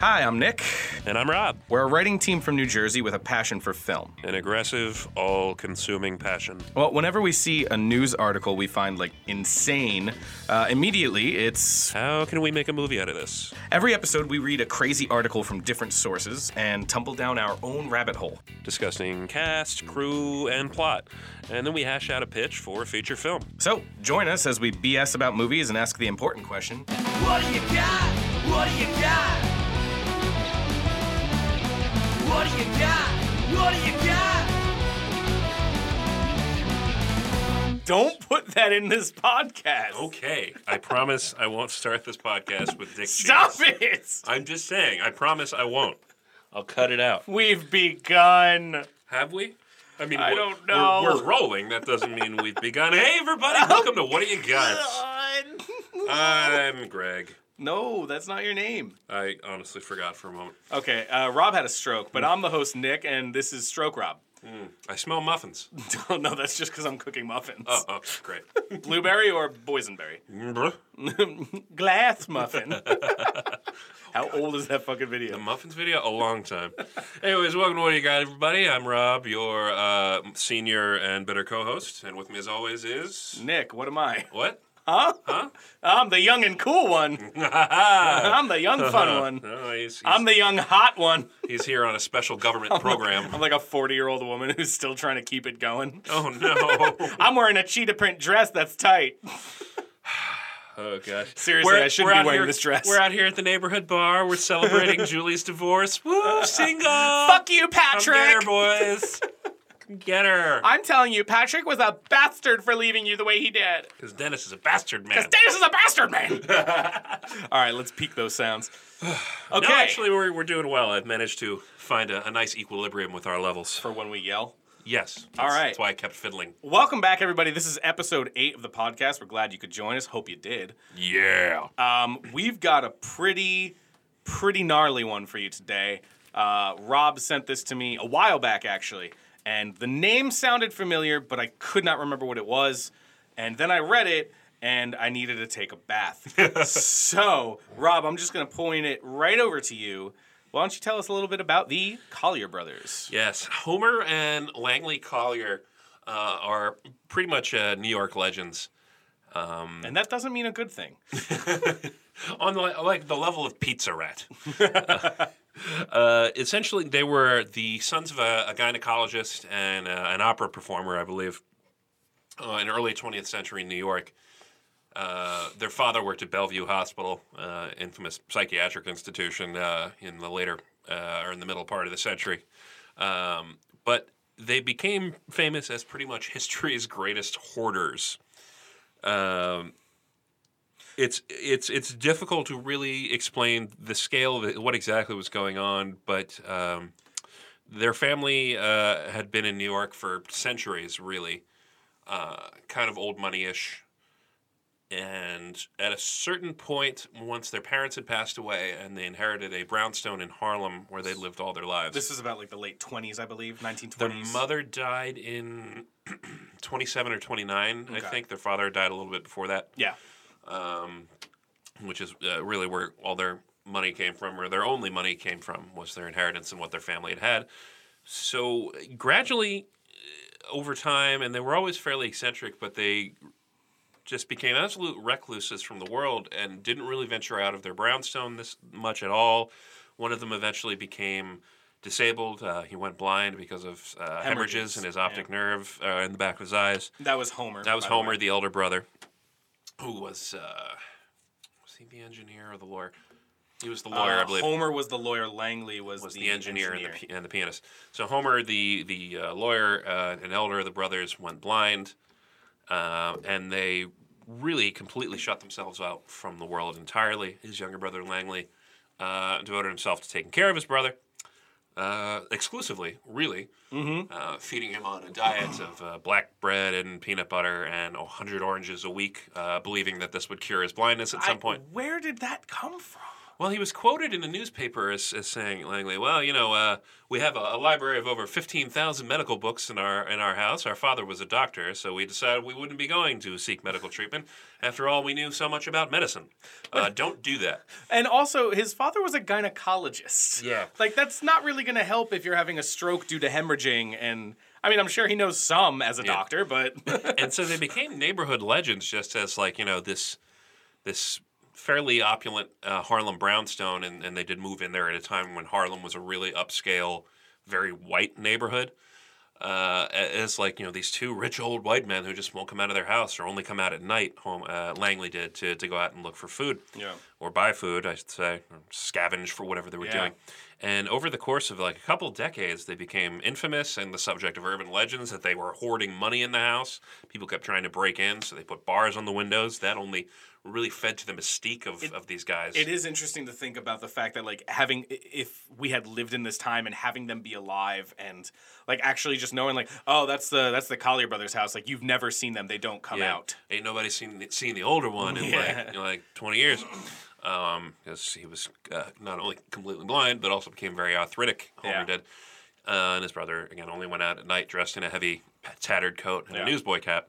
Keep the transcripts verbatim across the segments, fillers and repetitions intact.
Hi, I'm Nick. And I'm Rob. We're a writing team from New Jersey with a passion for film. An aggressive, all-consuming passion. Well, whenever we see a news article we find, like, insane, uh, immediately it's... how can we make a movie out of this? Every episode, we read a crazy article from different sources and tumble down our own rabbit hole. Discussing cast, crew, and plot. And then we hash out a pitch for a feature film. So, join us as we B S about movies and ask the important question. What do you got? What do you got? What do you got? What do you got? Don't put that in this podcast. Okay. I promise I won't start this podcast with Dick Stop Cheese. It! I'm just saying. I promise I won't. I'll cut it out. We've begun. Have we? I mean, I don't know. We're, we're rolling. That doesn't mean we've begun. Hey, everybody. Welcome to What Do You Got? I'm Greg. No, that's not your name. I honestly forgot for a moment. Okay, uh, Rob had a stroke, but mm. I'm the host, Nick, and this is Stroke Rob. Mm. I smell muffins. No, that's just because I'm cooking muffins. Oh, oh great. Blueberry or boysenberry? Glass muffin. How old is that fucking video? The muffins video? A long time. Anyways, welcome to What Do You Got, everybody. I'm Rob, your uh, senior and better co-host, and with me as always is... Nick, what am I? What? Huh? Huh? I'm the young and cool one. I'm the young fun one. No, he's, he's, I'm the young hot one. He's here on a special government I'm program. Like, I'm like a forty-year-old woman who's still trying to keep it going. Oh, no. I'm wearing a cheetah print dress that's tight. Oh, gosh. Seriously, we're, I shouldn't be wearing here, this dress. We're out here at the neighborhood bar. We're celebrating Julie's divorce. Woo, single. Fuck you, Patrick. Come there, boys. Get her. I'm telling you, Patrick was a bastard for leaving you the way he did. Because Dennis is a bastard man. Because Dennis is a bastard man. All right, let's peak those sounds. Okay. No, actually, we're, we're doing well. I've managed to find a, a nice equilibrium with our levels. For when we yell? Yes. All right. That's why I kept fiddling. Welcome back, everybody. This is episode eight of the podcast. We're glad you could join us. Hope you did. Yeah. Um, we've got a pretty, pretty gnarly one for you today. Uh, Rob sent this to me a while back, actually. And the name sounded familiar, but I could not remember what it was. And then I read it, and I needed to take a bath. So, Rob, I'm just going to point it right over to you. Why don't you tell us a little bit about the Collyer brothers? Yes. Homer and Langley Collyer uh, are pretty much uh, New York legends. Um, and that doesn't mean a good thing. On the, like the level of Pizza Rat. Uh, Uh, essentially, they were the sons of a, a gynecologist and uh, an opera performer, I believe, uh, in early twentieth century New York. Uh, their father worked at Bellevue Hospital, uh, infamous psychiatric institution uh, in the later uh, or in the middle part of the century. Um, but they became famous as pretty much history's greatest hoarders. Um, It's it's it's difficult to really explain the scale of what exactly was going on, but um, their family uh, had been in New York for centuries, really, uh, kind of old money-ish. And at a certain point, once their parents had passed away, and they inherited a brownstone in Harlem where they lived all their lives. This is about like the late twenties, I believe, nineteen twenties. Their mother died in twenty-seven or twenty-nine, okay. I think. Their father died a little bit before that. Yeah. Um, which is uh, really where all their money came from, or their only money came from, was their inheritance and what their family had had. So gradually, over time, and they were always fairly eccentric, but they just became absolute recluses from the world and didn't really venture out of their brownstone this much at all. One of them eventually became disabled. Uh, he went blind because of uh, hemorrhages. hemorrhages in his optic yeah. nerve uh, in the back of his eyes. That was Homer. That was Homer, the, the elder brother. Who was, uh, was he the engineer or the lawyer? He was the lawyer, uh, I believe. Homer was the lawyer. Langley was, was the, the engineer, engineer. And, the, and the pianist. So Homer, the, the uh, lawyer uh, and elder of the brothers, went blind, uh, and they really completely shut themselves out from the world entirely. His younger brother, Langley, uh, devoted himself to taking care of his brother. Uh, exclusively, really, mm-hmm. uh, feeding him on a diet of uh, black bread and peanut butter and one hundred oranges a week, uh, believing that this would cure his blindness at I, some point. Where did that come from? Well, he was quoted in a newspaper as, as saying, Langley, well, you know, uh, we have a, a library of over fifteen thousand medical books in our in our house. Our father was a doctor, so we decided we wouldn't be going to seek medical treatment. After all, we knew so much about medicine. Uh, don't do that. And also, his father was a gynecologist. Yeah. Like, that's not really going to help if you're having a stroke due to hemorrhaging and... I mean, I'm sure he knows some as a yeah. doctor, but... And so they became neighborhood legends just as, like, you know, this this fairly opulent uh, Harlem brownstone, and, and they did move in there at a time when Harlem was a really upscale, very white neighborhood. Uh, it's like, you know, these two rich old white men who just won't come out of their house or only come out at night, home, uh, Langley did, to, to go out and look for food. Yeah. Or buy food, I should say, or scavenge for whatever they were yeah. doing. And over the course of like a couple decades, they became infamous and the subject of urban legends that they were hoarding money in the house. People kept trying to break in, so they put bars on the windows. That only really fed to the mystique of, it, of these guys. It is interesting to think about the fact that, like, having, if we had lived in this time and having them be alive and, like, actually just knowing, like, oh, that's the that's the Collyer brothers' house. Like, you've never seen them. They don't come yeah. out. Ain't nobody seen, seen the older one in, yeah. like, you know, like twenty years. Um, because he was uh, not only completely blind, but also became very arthritic, Homer yeah. did. Uh, and his brother, again, only went out at night dressed in a heavy, tattered coat and yeah. a newsboy cap.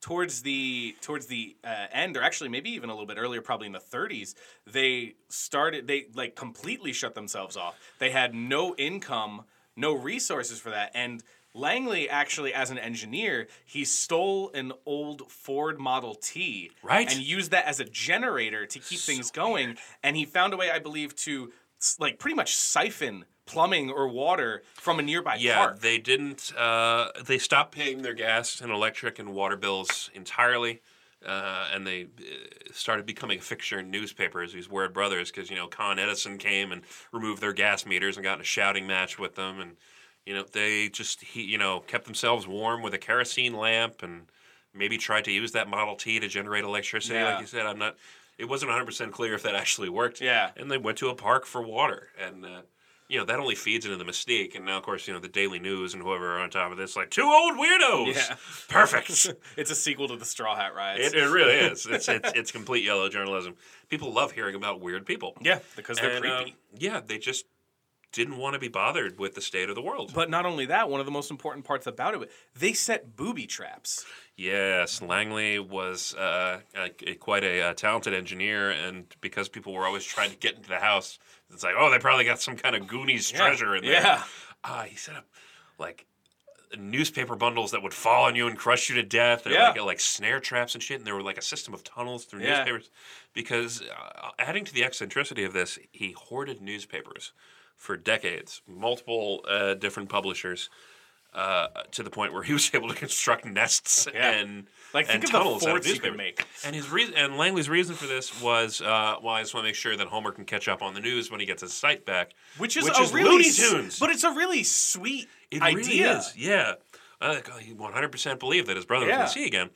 Towards the towards the uh, end, or actually maybe even a little bit earlier, probably in the thirties, they started, they, like, completely shut themselves off. They had no income, no resources for that, and Langley, actually, as an engineer, he stole an old Ford Model T right. and used that as a generator to keep so things going. Weird. And he found a way, I believe, to like pretty much siphon plumbing or water from a nearby yeah, park. Yeah, they didn't. Uh, they stopped paying their gas and electric and water bills entirely, uh, and they started becoming a fixture in newspapers. These Word brothers, because you know, Con Edison came and removed their gas meters and got in a shouting match with them and. You know, they just, he, you know, kept themselves warm with a kerosene lamp and maybe tried to use that Model T to generate electricity. Yeah. Like you said, I'm not, it wasn't one hundred percent clear if that actually worked. Yeah. And they went to a park for water. And, uh, you know, that only feeds into the mystique. And now, of course, you know, the Daily News and whoever are on top of this, like, two old weirdos. Yeah. Perfect. It's a sequel to the Straw Hat Riots. It, it really is. It's, it's it's complete yellow journalism. People love hearing about weird people. Yeah, because they're and, creepy. Uh, yeah, they just... didn't want to be bothered with the state of the world. But not only that, one of the most important parts about it, they set booby traps. Yes, Langley was uh, a, quite a, a talented engineer, and because people were always trying to get into the house, it's like, oh, they probably got some kind of Goonies yeah. treasure in there. Yeah, uh, he set up, like... newspaper bundles that would fall on you and crush you to death. Or yeah. like, like snare traps and shit. And there were like a system of tunnels through yeah. newspapers. Because uh, adding to the eccentricity of this, he hoarded newspapers for decades. Multiple uh, different publishers. Uh, to the point where he was able to construct nests yeah. and, like, and tunnels out of newspapers. Make. And his re- and Langley's reason for this was, uh, well, I just want to make sure that Homer can catch up on the news when he gets his sight back. Which is which a is really Looney Tunes. But it's a really sweet it idea. It really is, yeah. Uh, he one hundred percent believed that his brother yeah. was going to see again.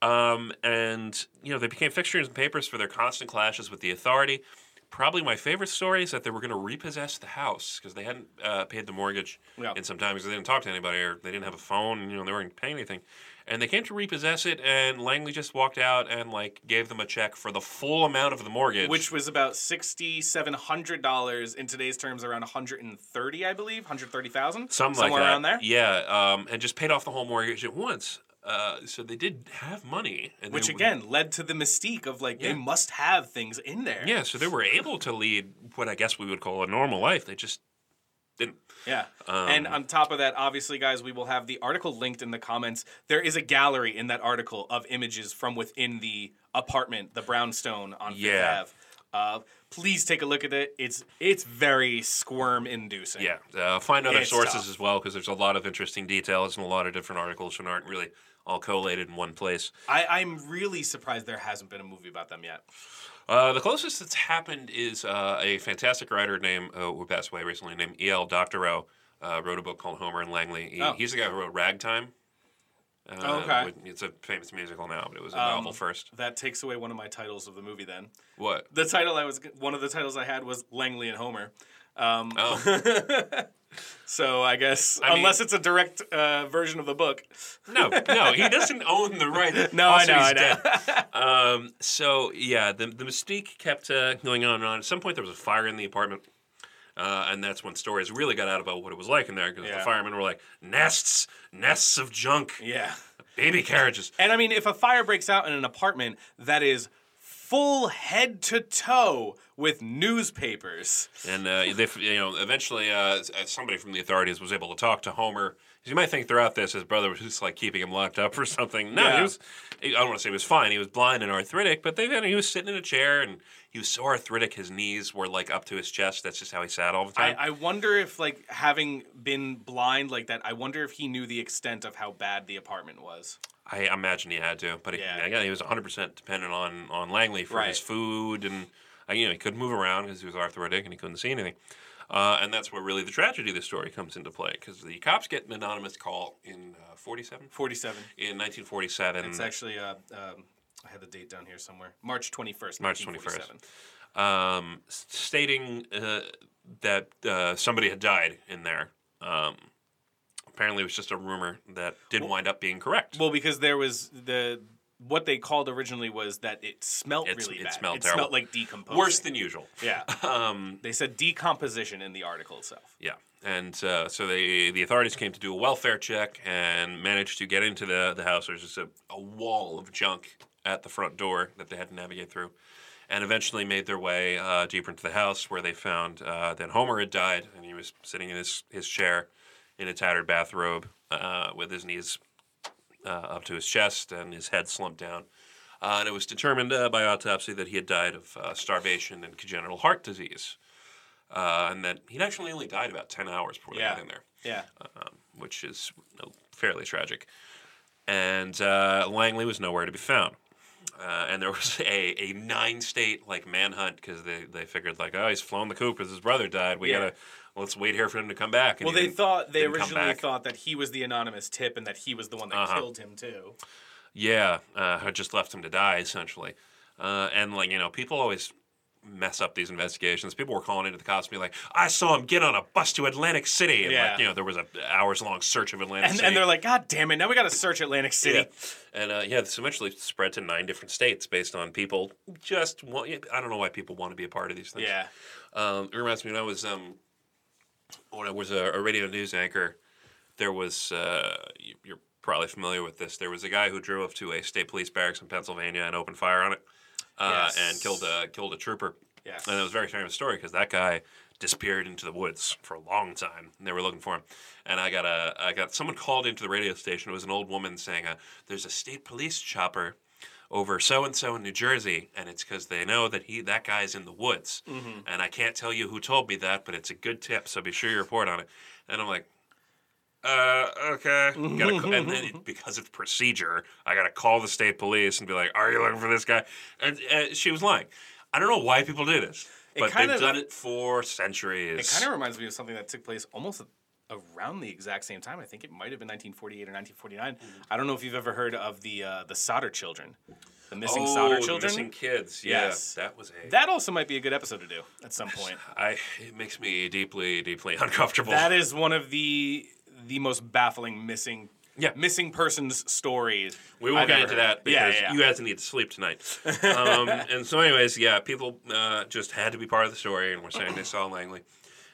Um, and, you know, they became fixtures in papers for their constant clashes with the authority. Probably my favorite story is that they were going to repossess the house because they hadn't uh, paid the mortgage yeah. in some time because they didn't talk to anybody or they didn't have a phone, you know, they weren't paying anything. And they came to repossess it, and Langley just walked out and, like, gave them a check for the full amount of the mortgage. Which was about six thousand seven hundred dollars in today's terms, around one hundred thirty thousand dollars, I believe, one hundred thirty thousand dollars. Something like that. Somewhere around there. Yeah, um, and just paid off the whole mortgage at once. Uh, so they did have money. And Which, they, again, led to the mystique of, like, yeah. they must have things in there. Yeah, so they were able to lead what I guess we would call a normal life. They just didn't. Yeah. Um, and on top of that, obviously, guys, we will have the article linked in the comments. There is a gallery in that article of images from within the apartment, the brownstone on Fifth yeah. Ave. Uh, please take a look at it. It's it's very squirm-inducing. Yeah. Uh, find other it's sources tough. As well, because there's a lot of interesting details and a lot of different articles that aren't really... all collated in one place. I, I'm really surprised there hasn't been a movie about them yet. Uh, the closest that's happened is uh, a fantastic writer named, uh, who passed away recently, named E L Doctorow, uh, wrote a book called Homer and Langley. He, oh. He's the guy who wrote Ragtime. Uh, oh, okay. It's a famous musical now, but it was a um, novel first. That takes away one of my titles of the movie then. What? The title I was, one of the titles I had was Langley and Homer. Um, oh. So I guess, I unless mean, it's a direct uh, version of the book. No, no, he doesn't own the right. No, also, I know, he's I know. Dead. Um, so, yeah, the, the mystique kept uh, going on and on. At some point, there was a fire in the apartment, uh, and that's when stories really got out about what it was like in there, because yeah. the firemen were like, nests, nests of junk. Yeah. Baby carriages. And, I mean, if a fire breaks out in an apartment, that is full head-to-toe with newspapers. And, uh, they, you know, eventually uh, somebody from the authorities was able to talk to Homer. You might think throughout this his brother was just, like, keeping him locked up or something. No, yeah. he was, I don't want to say he was fine. He was blind and arthritic, but they, he was sitting in a chair, and he was so arthritic his knees were, like, up to his chest. That's just how he sat all the time. I, I wonder if, like, having been blind like that, I wonder if he knew the extent of how bad the apartment was. I imagine he had to, but yeah. he, he was one hundred percent dependent on, on Langley for right. his food, and, you know, he couldn't move around because he was arthritic and he couldn't see anything. Uh, and that's where really the tragedy of the story comes into play, because the cops get an anonymous call in uh, forty-seven? forty-seven. In nineteen forty-seven. It's actually, uh, um, I had the date down here somewhere, March twenty-first, March twenty-first. Um, stating uh, that uh, somebody had died in there. Um, apparently it was just a rumor that didn't well, wind up being correct. Well, because there was the... What they called originally was that it smelled it's, really it bad. It smelled terrible. It smelled like decomposing. Worse than usual. Yeah. Um, they said decomposition in the article itself. Yeah. And uh, so they, the authorities came to do a welfare check and managed to get into the, the house. There's just a, a wall of junk at the front door that they had to navigate through, and eventually made their way uh, deeper into the house, where they found uh, that Homer had died, and he was sitting in his, his chair in a tattered bathrobe uh, with his knees Uh, up to his chest and his head slumped down. Uh, and it was determined uh, by autopsy that he had died of uh, starvation and congenital heart disease. Uh, and that he'd actually only died about ten hours before yeah. they got in there. Yeah. Um, which is you know, fairly tragic. And uh, Langley was nowhere to be found. Uh, and there was a, a nine-state, like, manhunt, because they, they figured, like, oh, he's flown the coop because his brother died. We yeah. gotta... Let's wait here for him to come back. And well, they thought they originally thought that he was the anonymous tip and that he was the one that uh-huh. killed him too. Yeah, uh, just left him to die essentially. Uh, and like you know, people always mess up these investigations. People were calling into the cops and be like, "I saw him get on a bus to Atlantic City." And yeah. like, you know, there was an hours long search of Atlantic and, City, and they're like, "God damn it! Now we got to search Atlantic City." Yeah. And uh, yeah, this eventually spread to nine different states based on people just want. I don't know why people want to be a part of these things. Yeah, um, it reminds me when I was. Um, When I was a, a radio news anchor, there was, uh, you, you're probably familiar with this, there was a guy who drove up to a state police barracks in Pennsylvania and opened fire on it uh, yes. and killed a, killed a trooper. Yes. And it was a very famous story because that guy disappeared into the woods for a long time, and they were looking for him. And I got a, I got someone called into the radio station. It was an old woman saying, uh, there's a state police chopper over so-and-so in New Jersey, and it's because they know that he that guy's in the woods. Mm-hmm. And I can't tell you who told me that, but it's a good tip, so be sure you report on it. And I'm like, uh, okay. Gotta call. And then it, because it's procedure, I got to call the state police and be like, are you looking for this guy? And, and she was lying. I don't know why people do this, but kinda, they've done it for centuries. It kind of reminds me of something that took place almost around the exact same time. I think it might have been nineteen forty-eight or nineteen forty-nine. Mm-hmm. I don't know if you've ever heard of the uh, the Sodder children, the missing oh, Sodder children, the missing kids. Yeah, yes, that was a. That also might be a good episode to do at some point. I it makes me deeply, deeply uncomfortable. That is one of the the most baffling missing. Yeah, missing persons stories. We won't I've get into that because yeah, yeah, yeah. you guys need to sleep tonight. um, and so, anyways, yeah, people uh, just had to be part of the story, and were saying they saw Langley.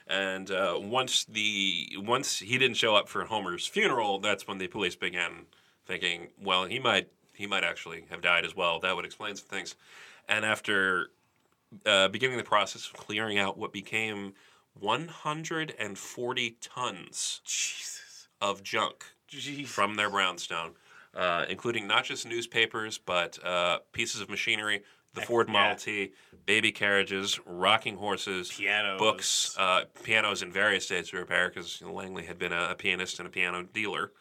And uh, once the once he didn't show up for Homer's funeral, that's when the police began thinking, well, he might he might actually have died as well. That would explain some things. And after uh, beginning the process of clearing out what became one hundred forty tons Jesus. Of junk Jesus. From their brownstone, uh, including not just newspapers but uh, pieces of machinery. The Ford Model yeah. T, baby carriages, rocking horses, pianos. Books, uh, pianos in various states of repair because you know, Langley had been a, a pianist and a piano dealer.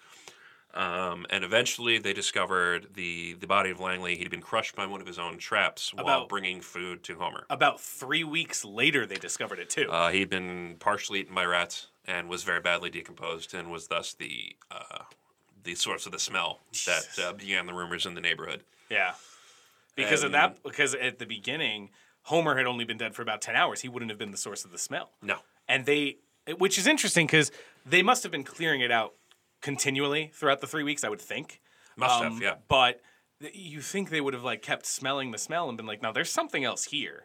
Um, and eventually they discovered the, the body of Langley. He'd been crushed by one of his own traps about, while bringing food to Homer. About three weeks later they discovered it too. Uh, he'd been partially eaten by rats and was very badly decomposed and was thus the, uh, the source of the smell Jesus. That uh, began the rumors in the neighborhood. Yeah. Because of that, because at the beginning, Homer had only been dead for about ten hours. He wouldn't have been the source of the smell. No. and they, which is interesting because they must have been clearing it out continually throughout the three weeks, I would think. Must um, have, yeah. But you think they would have like kept smelling the smell and been like, no, there's something else here.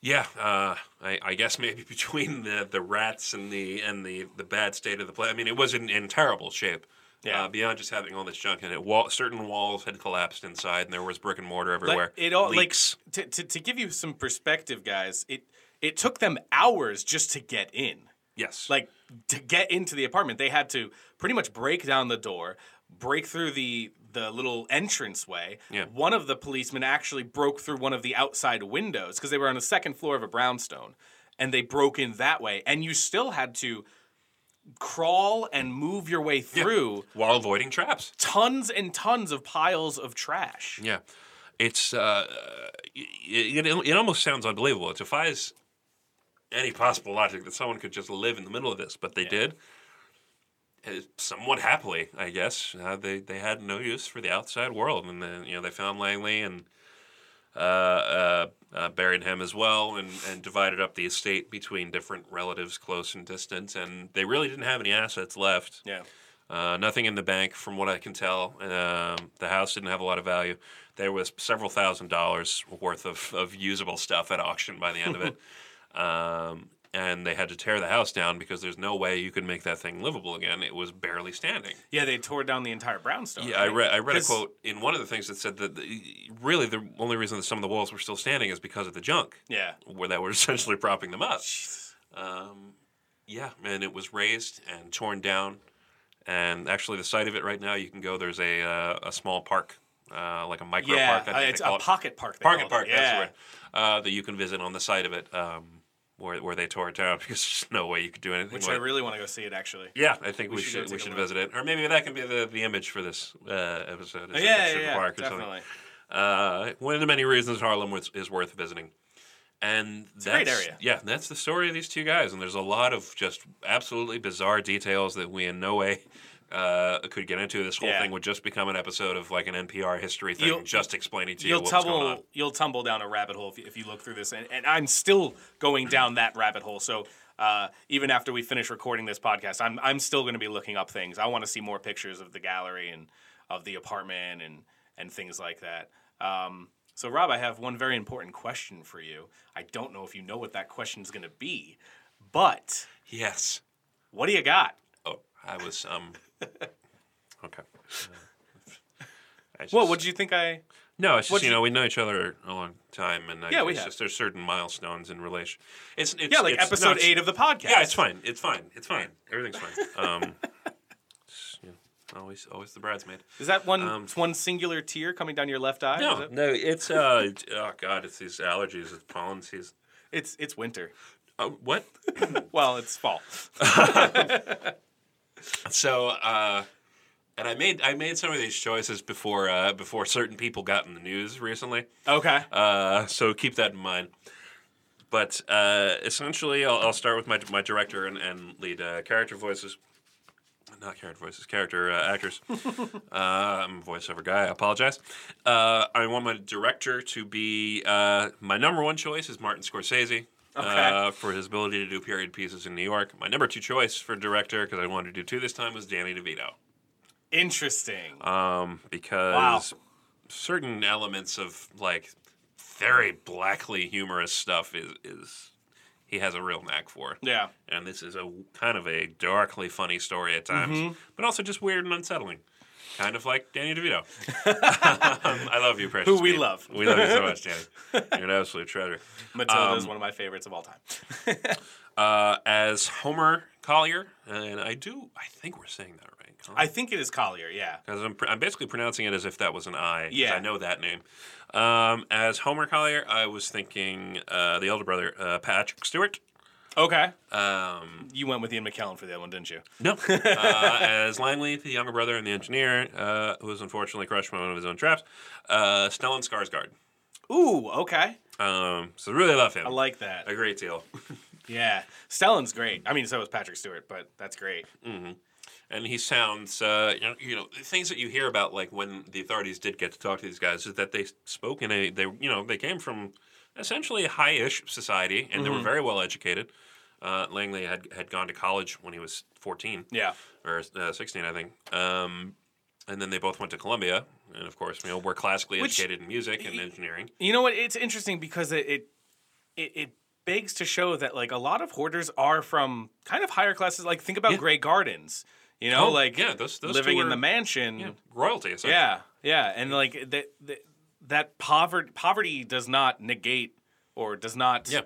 Yeah, uh, I, I guess maybe between the, the rats and the and the, the bad state of the place. I mean, it was in, in terrible shape. Yeah, uh, beyond just having all this junk in it, wall, certain walls had collapsed inside, and there was brick and mortar everywhere. It all leaks. Like to, to to give you some perspective, guys. It it took them hours just to get in. Yes, like to get into the apartment, they had to pretty much break down the door, break through the. the little entranceway. Yeah. One of the policemen actually broke through one of the outside windows because they were on the second floor of a brownstone, and they broke in that way. And you still had to crawl and move your way through. Yeah. While avoiding traps. Tons and tons of piles of trash. Yeah. It's, uh, it, it, it almost sounds unbelievable. It defies any possible logic that someone could just live in the middle of this, but they yeah. did. Somewhat happily, I guess. Uh, they they had no use for the outside world, and then you know they found Langley and uh, uh, uh, buried him as well, and, and divided up the estate between different relatives, close and distant. And they really didn't have any assets left. Yeah, uh, nothing in the bank, from what I can tell. Um, the house didn't have a lot of value. There was several thousand dollars worth of, of usable stuff at auction by the end of it. Um, And they had to tear the house down because there's no way you could make that thing livable again. It was barely standing. Yeah, they tore down the entire brownstone. Yeah, right? I read I read a quote in one of the things that said that the, really the only reason that some of the walls were still standing is because of the junk. Yeah. Where that were essentially propping them up. Um, yeah, and it was razed and torn down. And actually the site of it right now, you can go, there's a uh, a small park. Uh, like a micro yeah, park. I think it's a it. pocket park. Pocket park, it. that's yeah. right. Uh, that you can visit on the site of it. Um Where, where they tore it down because there's no way you could do anything. Which with I really it. want to go see it, actually. Yeah, I think we, we should we should visit it. Or maybe that can be the, the image for this uh, episode. Oh, yeah, yeah, yeah, park definitely. Uh, one of the many reasons Harlem was, is worth visiting. And it's that's, a great area. Yeah, that's the story of these two guys. And there's a lot of just absolutely bizarre details that we in no way uh, could get into. This whole yeah. thing would just become an episode of like an N P R history thing, you'll, just explaining to you what's tumble, going on. You'll tumble down a rabbit hole if you, if you look through this, and, and I'm still going down that rabbit hole. So uh, even after we finish recording this podcast, I'm I'm still going to be looking up things. I want to see more pictures of the gallery and of the apartment and and things like that. Um, so Rob, I have one very important question for you. I don't know if you know what that question is going to be, but yes, what do you got? Oh, I was um. Okay. Uh, just, well, what did you think I... No, it's just, you, you know, we know each other a long time, and I yeah, we it's have. Just there's certain milestones in relation. It's, it's Yeah, like it's, episode no, eight of the podcast. Yeah, it's fine. It's fine. It's fine. Everything's fine. Um, you know, always always the bridesmaid. Is that one um, one singular tear coming down your left eye? No, no, it's... Uh, oh, God, it's these allergies. It's pollen season. It's, it's winter. Uh, what? Well, it's fall. So, uh, and I made I made some of these choices before uh, before certain people got in the news recently. Okay. Uh, so keep that in mind. But uh, essentially, I'll, I'll start with my my director and, and lead uh, character voices. Not character voices, character uh, actors. uh, I'm a voiceover guy. I apologize. Uh, I want my director to be uh, my number one choice is Martin Scorsese. Okay. Uh, for his ability to do period pieces in New York. My number two choice for director, because I wanted to do two this time, was Danny DeVito. Interesting. Um, because wow. certain elements of, like, very blackly humorous stuff is, is he has a real knack for. Yeah. And this is a kind of a darkly funny story at times, mm-hmm. but also just weird and unsettling. Kind of like Danny DeVito. um, I love you, Precious. Who we Pete. love. We love you so much, Danny. You're an absolute treasure. Matilda um, is one of my favorites of all time. uh, as Homer Collyer, and I do, I think we're saying that right. Collyer? I think it is Collyer, yeah. Because I'm, I'm basically pronouncing it as if that was an I. Yeah. I know that name. Um, as Homer Collyer, I was thinking uh, the elder brother, uh, Patrick Stewart. Okay. Um, you went with Ian McKellen for the other one, didn't you? No. uh, as Langley, the younger brother and the engineer, uh, who was unfortunately crushed by one of his own traps, uh, Stellan Skarsgård. Ooh, okay. Um, so really love him. I like that. A great deal. Yeah. Stellan's great. I mean, so is Patrick Stewart, but that's great. Mm-hmm. And he sounds, uh, you know, you know, things that you hear about, like when the authorities did get to talk to these guys, is that they spoke in a, they, you know, they came from essentially high-ish society, and mm-hmm. they were very well educated. Uh, Langley had had gone to college when he was fourteen. Yeah. Or uh, sixteen, I think. Um, and then they both went to Columbia. And, of course, you know, we're classically Which, educated in music and engineering. You know what? It's interesting because it it, it, it begs to show that, like, a lot of hoarders are from kind of higher classes. Like, think about yeah. Grey Gardens. You know, oh, like yeah, those, those living are, in the mansion. Yeah, royalty, essentially. Yeah, yeah. And, like, the, the, that poverty, poverty does not negate or does not, yeah.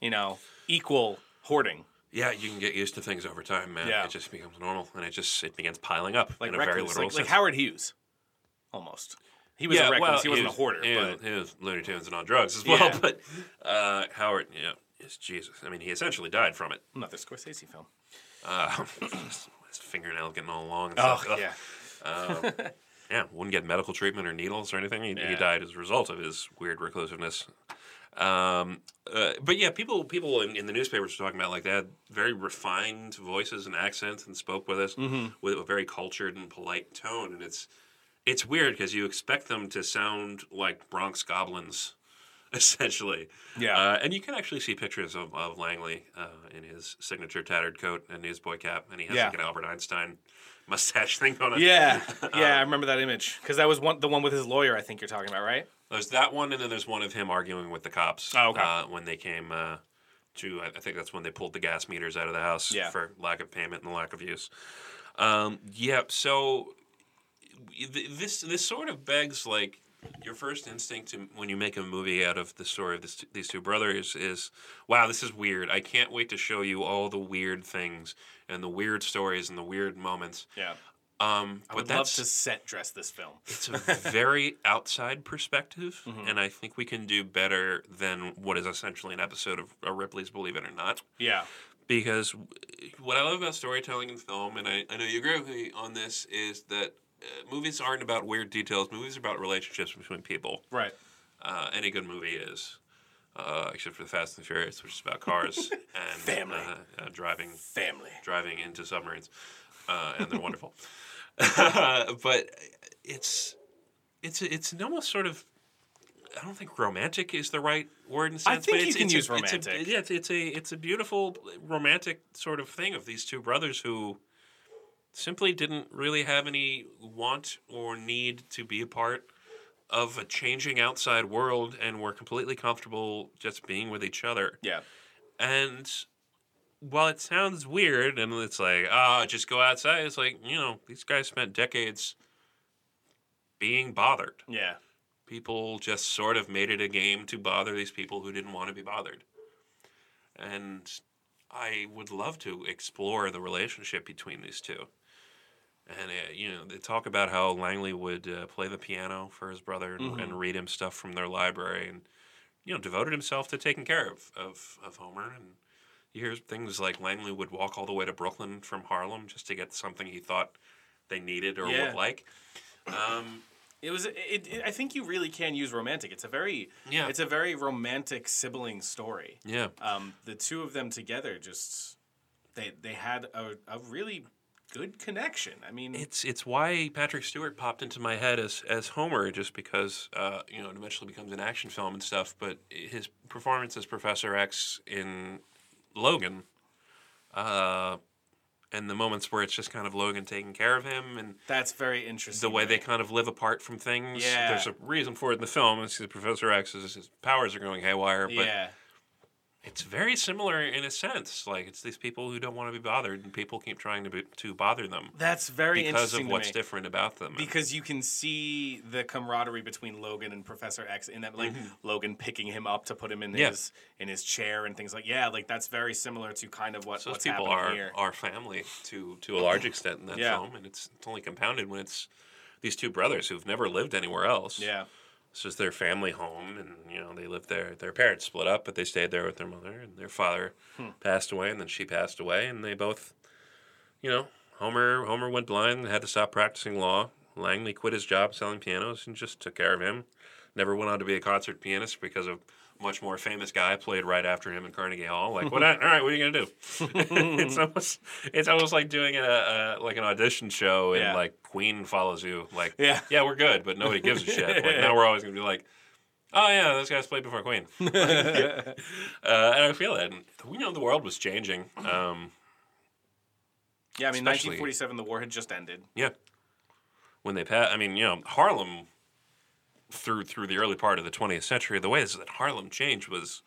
you know, equal hoarding. Yeah, you can get used to things over time, man. Yeah. It just becomes normal, and it just it begins piling up like in reckless, a very literal like, sense. Like Howard Hughes, almost. He was yeah, a reckless. Well, he wasn't he was, a hoarder. He but... was Looney Tunes and on drugs as well. Yeah. But uh, Howard, yeah, is Jesus. I mean, he essentially died from it. Another Scorsese film. Uh, his fingernail getting all long and stuff. Oh, yeah. Uh, yeah, wouldn't get medical treatment or needles or anything. He, yeah. he died as a result of his weird reclusiveness. Um, uh, but yeah, people people in, in the newspapers were talking about like they had very refined voices and accents and spoke with us mm-hmm. with a very cultured and polite tone. And it's it's weird because you expect them to sound like Bronx goblins, essentially. Yeah. Uh, and you can actually see pictures of, of Langley uh, in his signature tattered coat and newsboy cap, and he has yeah. like an Albert Einstein mustache thing on it. Yeah, um, yeah, I remember that image because that was one the one with his lawyer. I think you're talking about, right? There's that one, and then there's one of him arguing with the cops oh, okay. uh, when they came uh, to, I think that's when they pulled the gas meters out of the house yeah. for lack of payment and lack of use. Um, yeah, so this this sort of begs, like, your first instinct to, when you make a movie out of the story of this, these two brothers is, wow, this is weird. I can't wait to show you all the weird things and the weird stories and the weird moments. Yeah. Um, I would love to set dress this film. It's a very outside perspective, mm-hmm. and I think we can do better than what is essentially an episode of uh, Ripley's Believe It or Not. Yeah. Because what I love about storytelling in film, and I, I know you agree with me on this, is that uh, movies aren't about weird details. Movies are about relationships between people. Right. Uh, any good movie is. Uh, except for the Fast and the Furious, which is about cars. and Family. Uh, uh, driving. Family. Driving into submarines. Uh, and they're wonderful. Uh, but it's it's it's almost sort of I don't think romantic is the right word in sense. I think but you it's, can it's use a, romantic. It's a, yeah, it's, it's a it's a beautiful romantic sort of thing of these two brothers who simply didn't really have any want or need to be a part of a changing outside world and were completely comfortable just being with each other. Yeah, and. While it sounds weird and it's like, ah, oh, just go outside, it's like, you know, these guys spent decades being bothered. Yeah. People just sort of made it a game to bother these people who didn't want to be bothered. And I would love to explore the relationship between these two. And, uh, you know, they talk about how Langley would uh, play the piano for his brother and, mm-hmm. and read him stuff from their library and, you know, devoted himself to taking care of, of, of Homer and... You hear things like Langley would walk all the way to Brooklyn from Harlem just to get something he thought they needed or yeah. would like. Um, it was. It, it, I think you really can use romantic. It's a very. Yeah. It's a very romantic sibling story. Yeah. Um, the two of them together just they they had a, a really good connection. I mean, it's it's why Patrick Stewart popped into my head as as Homer just because uh, you know it eventually becomes an action film and stuff. But his performance as Professor X in Logan, uh, and the moments where it's just kind of Logan taking care of him, and that's very interesting. The way right? they kind of live apart from things. Yeah. There's a reason for it in the film. It's because Professor X's his powers are going haywire. But yeah. It's very similar in a sense. Like it's these people who don't want to be bothered, and people keep trying to be, to bother them. That's very interesting because of what's different about them. Because you can see the camaraderie between Logan and Professor X in that, like mm-hmm. Logan picking him up to put him in yeah. his in his chair and things like yeah, like that's very similar to kind of what so what's happening are, here. People are family to to a large extent in that yeah. film, and it's, it's only compounded when it's these two brothers who've never lived anywhere else. Yeah. This was their family home, and, you know, they lived there. Their parents split up, but they stayed there with their mother, and their father hmm. passed away, and then she passed away, and they both, you know, Homer Homer went blind and had to stop practicing law. Langley quit his job selling pianos and just took care of him. Never went on to be a concert pianist because a much more famous guy played right after him in Carnegie Hall. Like, what? All right, what are you gonna do? it's almost it's almost like doing a, a like an audition show and yeah. like Queen follows you. Like, yeah. yeah, we're good, but nobody gives a shit. Like now we're always gonna be like, oh yeah, those guys played before Queen. uh, and I feel that. We know the world was changing. Um, yeah, I mean, nineteen forty-seven, the war had just ended. Yeah. When they passed, I mean, you know, Harlem, through through the early part of the twentieth century, the ways that Harlem changed was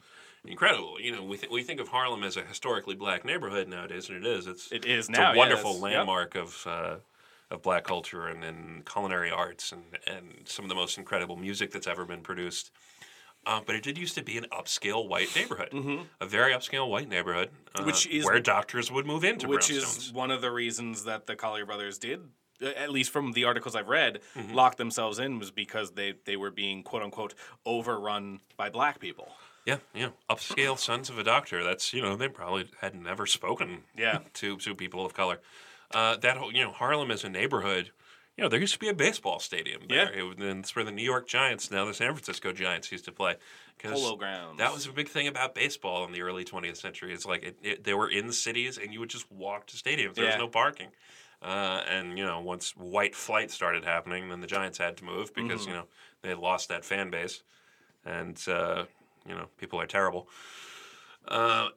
incredible. You know, we th- we think of Harlem as a historically black neighborhood nowadays, and it is. It's it is it's now. It's a wonderful yeah, landmark yep. of uh, of black culture and, and culinary arts and, and some of the most incredible music that's ever been produced. Uh, but it did used to be an upscale white neighborhood, mm-hmm. a very upscale white neighborhood, uh, which is where doctors would move into. Which is one of the reasons that the Collyer brothers did. At least from the articles I've read, mm-hmm. locked themselves in was because they, they were being, quote-unquote, overrun by black people. Yeah, yeah. Upscale sons of a doctor. That's, you know, they probably had never spoken yeah. to, to people of color. Uh, that whole, you know, Harlem as a neighborhood, you know, there used to be a baseball stadium there. Yeah. It, and it's where the New York Giants, now the San Francisco Giants, used to play. Polo grounds. That was a big thing about baseball in the early twentieth century. It's like it, it, they were in the cities, and you would just walk to stadiums. There yeah. was no parking. Uh, and, you know, once white flight started happening, then the Giants had to move because, mm-hmm. you know, they had lost that fan base. And, uh, you know, people are terrible. Uh,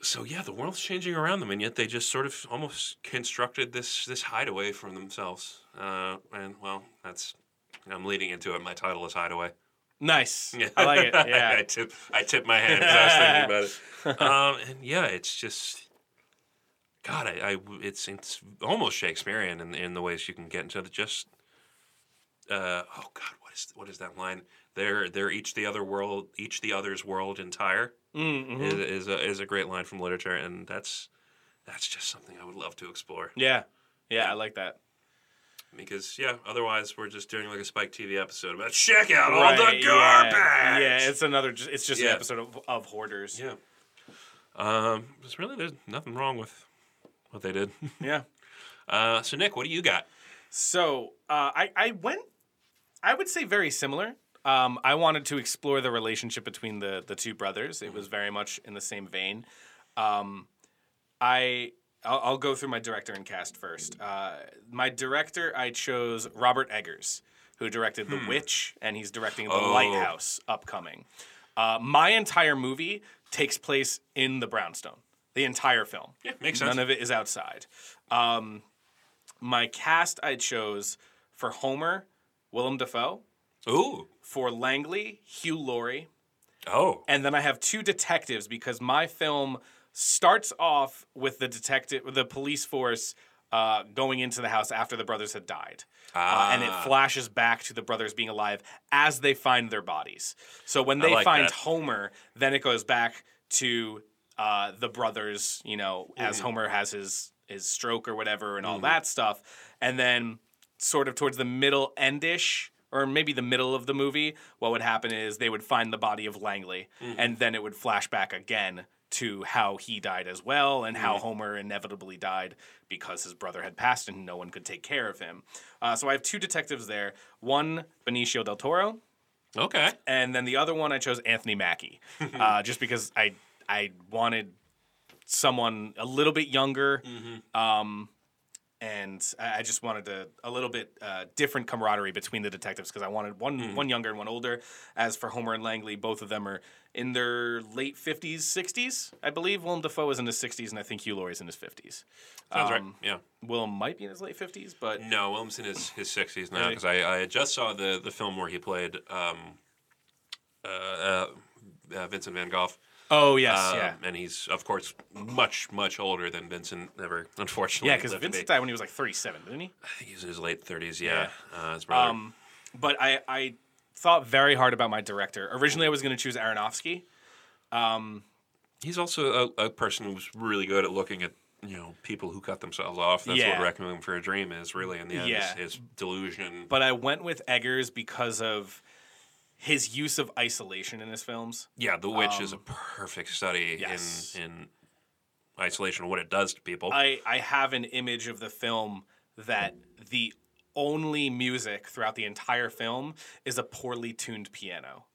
so, yeah, the world's changing around them, and yet they just sort of almost constructed this this hideaway from themselves. Uh, and, well, that's – I'm leading into it. My title is Hideaway. Nice. Yeah. I like it. Yeah. I, I, tip, I tip my hand because I was thinking about it. Um, and, yeah, it's just – God, I, I it's it's almost Shakespearean in in the ways you can get into the just. Uh, oh God, what is what is that line? They're they're each the other world, each the other's world entire mm-hmm. is is a, is a great line from literature, and that's that's just something I would love to explore. Yeah, yeah, I like that. Because yeah, otherwise we're just doing like a Spike T V episode about check out all right, the garbage. Yeah. yeah, it's another. It's just yeah. an episode of, of Hoarders. Yeah, um, it's really there's nothing wrong with. What they did. Yeah. Uh, so, Nick, what do you got? So, uh, I, I went, I would say very similar. Um, I wanted to explore the relationship between the, the two brothers. It was very much in the same vein. Um, I, I'll, I'll go through my director and cast first. Uh, my director, I chose Robert Eggers, who directed hmm. The Witch, and he's directing The oh. Lighthouse upcoming. Uh, my entire movie takes place in the brownstone. The entire film. Yeah, makes sense. None of it is outside. Um, my cast I chose for Homer, Willem Dafoe. Ooh. For Langley, Hugh Laurie. Oh. And then I have two detectives because my film starts off with the detective, the police force uh, going into the house after the brothers had died. Ah. Uh, and it flashes back to the brothers being alive as they find their bodies. So when they like find that. Homer, then it goes back to... Uh, the brothers, you know, as mm-hmm. Homer has his his stroke or whatever and all mm-hmm. that stuff. And then sort of towards the middle end-ish, or maybe the middle of the movie, what would happen is they would find the body of Langley. Mm-hmm. And then it would flash back again to how he died as well and mm-hmm. how Homer inevitably died because his brother had passed and no one could take care of him. Uh, so I have two detectives there. One, Benicio Del Toro. Okay. And then the other one I chose Anthony Mackie. uh, just because I... I wanted someone a little bit younger, mm-hmm. um, and I just wanted a, a little bit uh, different camaraderie between the detectives because I wanted one mm-hmm. one younger and one older. As for Homer and Langley, both of them are in their late fifties, sixties, I believe. Willem Dafoe is in his sixties, and I think Hugh Laurie's in his fifties. Sounds um, right, yeah. Willem might be in his late fifties, but... No, Willem's in his, his sixties now because really? I, I just saw the, the film where he played um, uh, uh, uh, Vincent Van Gogh. Oh, yes, um, yeah. And he's, of course, much, much older than Vincent ever, unfortunately. Yeah, because Vincent died when he was like thirty-seven, didn't he? I think he was in his late thirties, yeah. yeah. Uh, his brother. Um, but I, I thought very hard about my director. Originally, I was going to choose Aronofsky. Um, he's also a, a person who's really good at looking at, you know, people who cut themselves off. That's yeah. what Requiem for a Dream is, really, in the end, yeah. his, his delusion. But I went with Eggers because of... his use of isolation in his films. Yeah, The Witch um, is a perfect study yes. in in isolation, what it does to people. I, I have an image of the film that the only music throughout the entire film is a poorly tuned piano.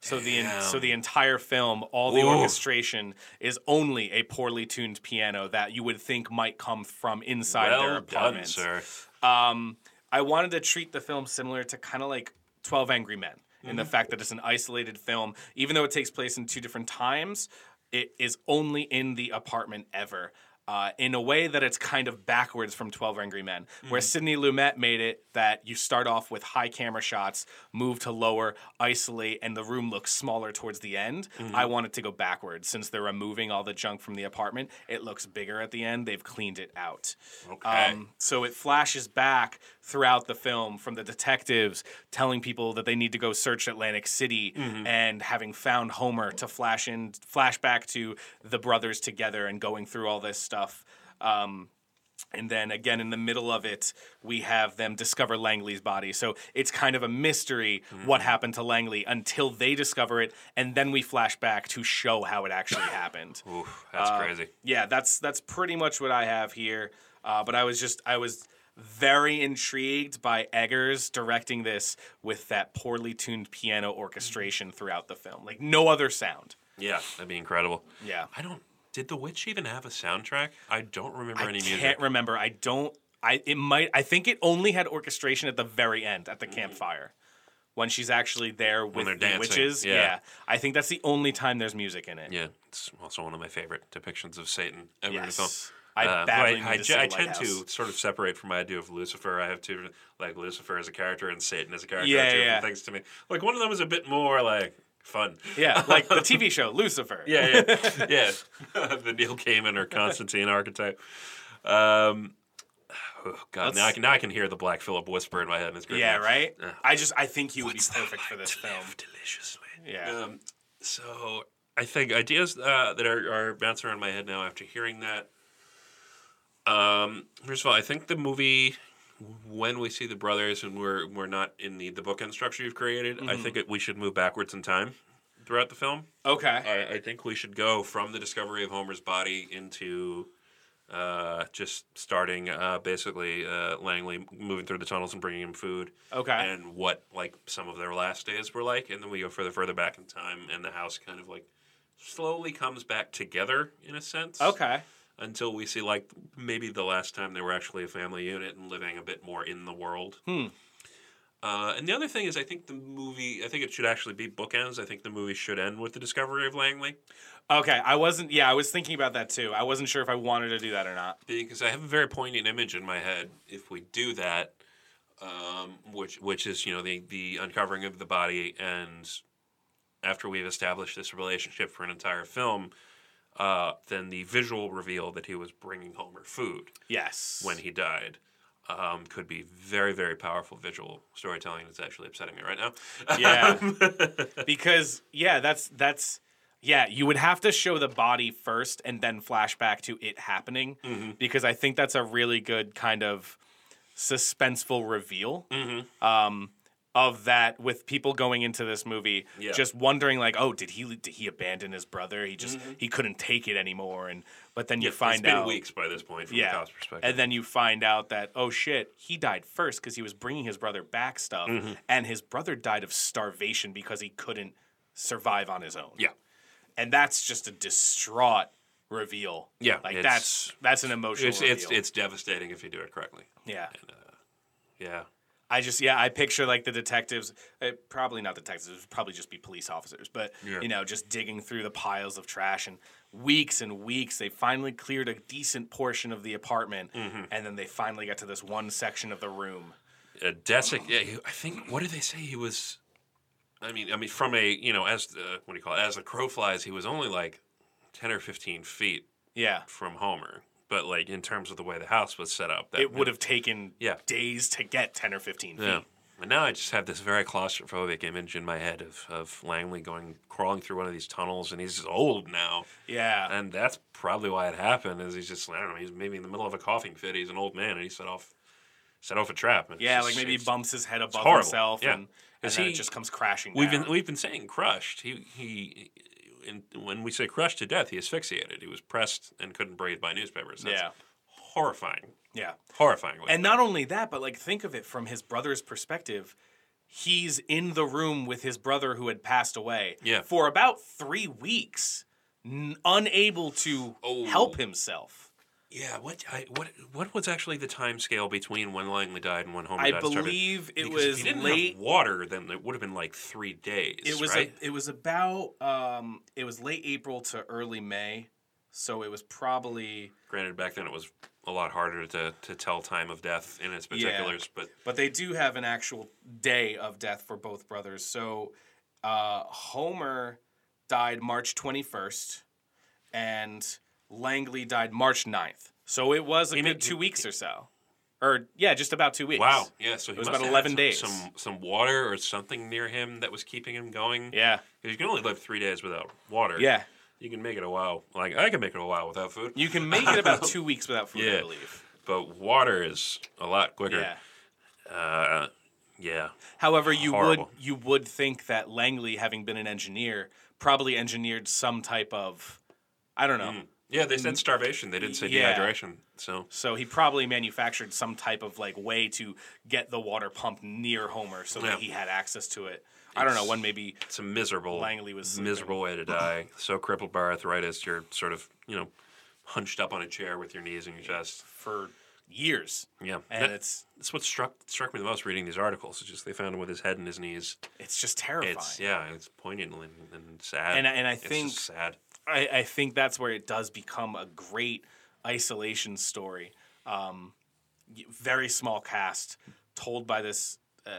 So Damn. the so the entire film, all the Ooh. orchestration is only a poorly tuned piano that you would think might come from inside well their apartment. Done, sir. Um, I wanted to treat the film similar to kind of like twelve Angry Men. mm-hmm. in the fact that it's an isolated film. Even though it takes place in two different times, it is only in the apartment ever. Uh, in a way that it's kind of backwards from twelve Angry Men, where mm. Sidney Lumet made it that you start off with high camera shots, move to lower, isolate, and the room looks smaller towards the end. Mm. I want it to go backwards. Since they're removing all the junk from the apartment, it looks bigger at the end. They've cleaned it out. Okay. Um, so it flashes back throughout the film from the detectives telling people that they need to go search Atlantic City mm-hmm. and having found Homer to flash in, flash back to the brothers together and going through all this stuff. Um, and then again, in the middle of it, we have them discover Langley's body. So it's kind of a mystery mm-hmm. what happened to Langley until they discover it, and then we flash back to show how it actually happened. Oof, that's uh, crazy. Yeah, that's that's pretty much what I have here. Uh, but I was just I was very intrigued by Eggers directing this with that poorly tuned piano orchestration throughout the film, like no other sound. Yeah, that'd be incredible. Yeah, I don't. Did The Witch even have a soundtrack? I don't remember any music. I can't remember. I don't. I it might. I think it only had orchestration at the very end at the campfire, when she's actually there with the witches. Yeah. yeah, I think that's the only time there's music in it. Yeah, it's also one of my favorite depictions of Satan ever yes. in a film. I uh, badly I, I, to I, I tend to sort of separate from my idea of Lucifer. I have two, like Lucifer as a character and Satan as a character. Yeah, are two yeah, different yeah. things to me. Like one of them is a bit more like. Fun. Yeah, like the T V show, Lucifer. yeah, yeah, yeah. The Neil Gaiman or Constantine archetype. Um, oh, God, Let's, now I, can, now I can hear the Black Phillip whisper in my head. And it's yeah, right? Uh, I just, I think he would be perfect for this film. Deliciously. Yeah. Um, so I think ideas uh, that are, are bouncing around my head now after hearing that. Um, first of all, I think the movie... When we see the brothers and we're we're not in the, the bookend structure you've created, mm-hmm. I think it, we should move backwards in time throughout the film. Okay. I, I think we should go from the discovery of Homer's body into uh, just starting uh, basically uh, Langley moving through the tunnels and bringing him food. Okay. And what like some of their last days were like. And then we go further, further back in time and the house kind of like slowly comes back together in a sense. Okay. Until we see, like, maybe the last time they were actually a family unit and living a bit more in the world. Hmm. Uh, and the other thing is I think the movie, I think it should actually be bookends. I think the movie should end with the discovery of Langley. Okay, I wasn't, yeah, I was thinking about that too. I wasn't sure if I wanted to do that or not. Because I have a very poignant image in my head if we do that, um, which which is, you know, the, the uncovering of the body. And after we've established this relationship for an entire film, Uh, then the visual reveal that he was bringing Homer food yes. when he died um, could be very, very powerful visual storytelling. It's actually upsetting me right now. Yeah. Because, yeah, that's that's yeah, you would have to show the body first and then flash back to it happening mm-hmm. because I think that's a really good kind of suspenseful reveal. Mm-hmm. Um Of that, with people going into this movie, yeah. just wondering like, oh, did he did he abandon his brother? He just mm-hmm. he couldn't take it anymore, and but then yeah, you find it's out been weeks by this point from yeah. the cop's perspective, and then you find out that oh shit, he died first because he was bringing his brother back stuff, mm-hmm. and his brother died of starvation because he couldn't survive on his own. Yeah, and that's just a distraught reveal. Yeah, like that's that's an emotional. It's, reveal. it's it's devastating if you do it correctly. Yeah, and, uh, yeah. I just, yeah, I picture, like, the detectives, uh, probably not detectives, it would probably just be police officers, but, yeah. you know, just digging through the piles of trash, and weeks and weeks, they finally cleared a decent portion of the apartment, mm-hmm. and then they finally got to this one section of the room. Uh, Desic, yeah, I think, what did they say? He was, I mean, I mean, from a, you know, as, uh, what do you call it, as the crow flies, he was only, like, ten or fifteen feet yeah. from Homer. But, like, in terms of the way the house was set up. That, it would have taken yeah. days to get ten or fifteen feet. Yeah. And now I just have this very claustrophobic image in my head of, of Langley going, crawling through one of these tunnels, and he's old now. Yeah. And that's probably why it happened, is he's just, I don't know, he's maybe in the middle of a coughing fit. He's an old man, and he set off set off a trap. And yeah, just, like maybe he bumps his head above himself, yeah. and, and he, then it just comes crashing we've down. Been, we've been saying crushed. He... he And when we say crushed to death, he asphyxiated. He was pressed and couldn't breathe by newspapers. That's yeah. horrifying. Yeah. Horrifying. And not only that, but like think of it from his brother's perspective. He's in the room with his brother who had passed away yeah. for about three weeks, n- unable to oh. help himself. Yeah, what I, what what was actually the time scale between when Langley died and when Homer died? I believe it was late. If you didn't have water, then it would have been like three days. It was right? a, it was about um, it was late April to early May, so it was probably. Granted, back then it was a lot harder to, to tell time of death in its particulars, yeah, but but they do have an actual day of death for both brothers. So uh, Homer died March twenty-first, and Langley died March ninth. So it was a good two weeks or so. Or, yeah, just about two weeks. Wow. Yeah, so he it was must about eleven some, days. Some some water or something near him that was keeping him going. Yeah. Because you can only live three days without water. Yeah. You can make it a while. Like, I can make it a while without food. You can make it about two weeks without food, yeah. I believe. But water is a lot quicker. Yeah. Uh, yeah. However, you Horrible. would you would think that Langley, having been an engineer, probably engineered some type of, I don't know. Mm. Yeah, they said starvation. They didn't say yeah. dehydration. So so he probably manufactured some type of like way to get the water pump near Homer so yeah. that he had access to it. It's, I don't know, when maybe it's a miserable Langley was sleeping. miserable way to die. So crippled by arthritis, you're sort of, you know, hunched up on a chair with your knees and your chest for years. Yeah. And that, it's that's what struck struck me the most reading these articles. It's just they found him with his head in his knees. It's just terrifying. It's, yeah, it's poignant and, and sad. And and I it's think just sad. I, I think that's where it does become a great isolation story. Um, very small cast, told by this uh,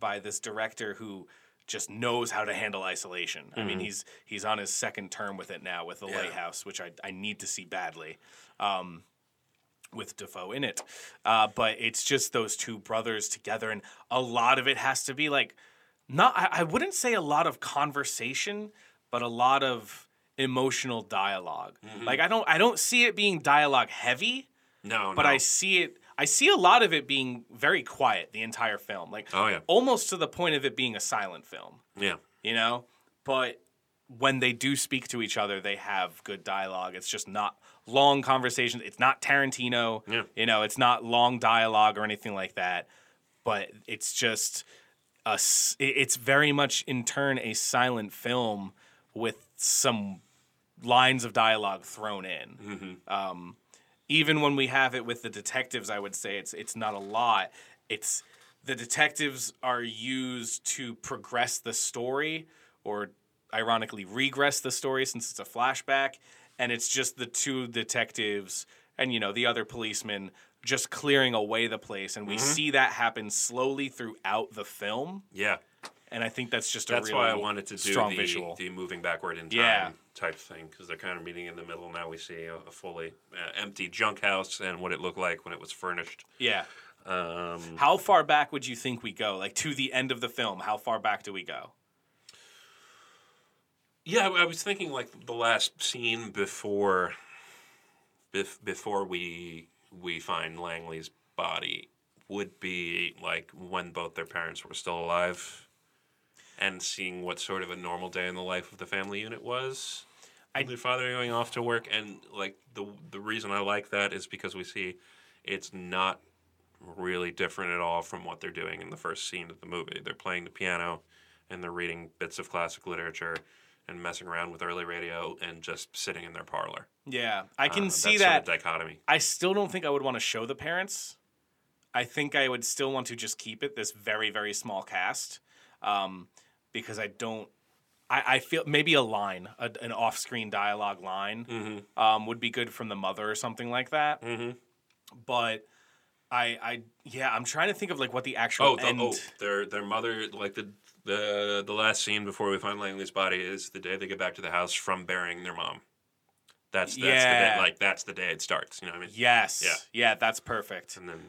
by this director who just knows how to handle isolation. Mm-hmm. I mean, he's he's on his second term with it now with The yeah. Lighthouse, which I, I need to see badly, um, with Dafoe in it. Uh, but it's just those two brothers together, and a lot of it has to be like not. I, I wouldn't say a lot of conversation, but a lot of emotional dialogue. Mm-hmm. Like I don't I don't see it being dialogue heavy. No, but no. I see it I see a lot of it being very quiet the entire film. Like oh, yeah. almost to the point of it being a silent film. Yeah. You know? But when they do speak to each other, they have good dialogue. It's just not long conversations. It's not Tarantino. Yeah. You know, it's not long dialogue or anything like that. But it's just a, it's very much in turn a silent film with some lines of dialogue thrown in. Mm-hmm. Um, even when we have it with the detectives, I would say it's it's not a lot. It's the detectives are used to progress the story, or ironically regress the story since it's a flashback. And it's just the two detectives and, you know, the other policeman just clearing away the place. And we mm-hmm. see that happen slowly throughout the film. Yeah. And I think that's just a that's really why I wanted to do strong the, visual. the moving backward in time yeah. type thing, because they're kind of meeting in the middle. Now we see a, a fully uh, empty junk house and what it looked like when it was furnished. Yeah. Um, how far back would you think we go? Like to the end of the film, how far back do we go? Yeah, I was thinking like the last scene before bef- before we we find Langley's body would be like when both their parents were still alive. And seeing what sort of a normal day in the life of the family unit was. I, the father going off to work, and like the the reason I like that is because we see it's not really different at all from what they're doing in the first scene of the movie. They're playing the piano, and they're reading bits of classic literature, and messing around with early radio, and just sitting in their parlor. Yeah, I can uh, see that, that sort of dichotomy. I still don't think I would want to show the parents. I think I would still want to just keep it this very very small cast. Um, Because I don't, I, I feel maybe a line, a, an off-screen dialogue line mm-hmm. um, would be good from the mother or something like that. Mm-hmm. But I, I, yeah, I'm trying to think of like what the actual oh, the, end. Oh, their their mother, like the the the last scene before we find Langley's body is the day they get back to the house from burying their mom. That's that's yeah. the day, like that's the day it starts. You know what I mean? Yes. Yeah. Yeah, that's perfect. And then.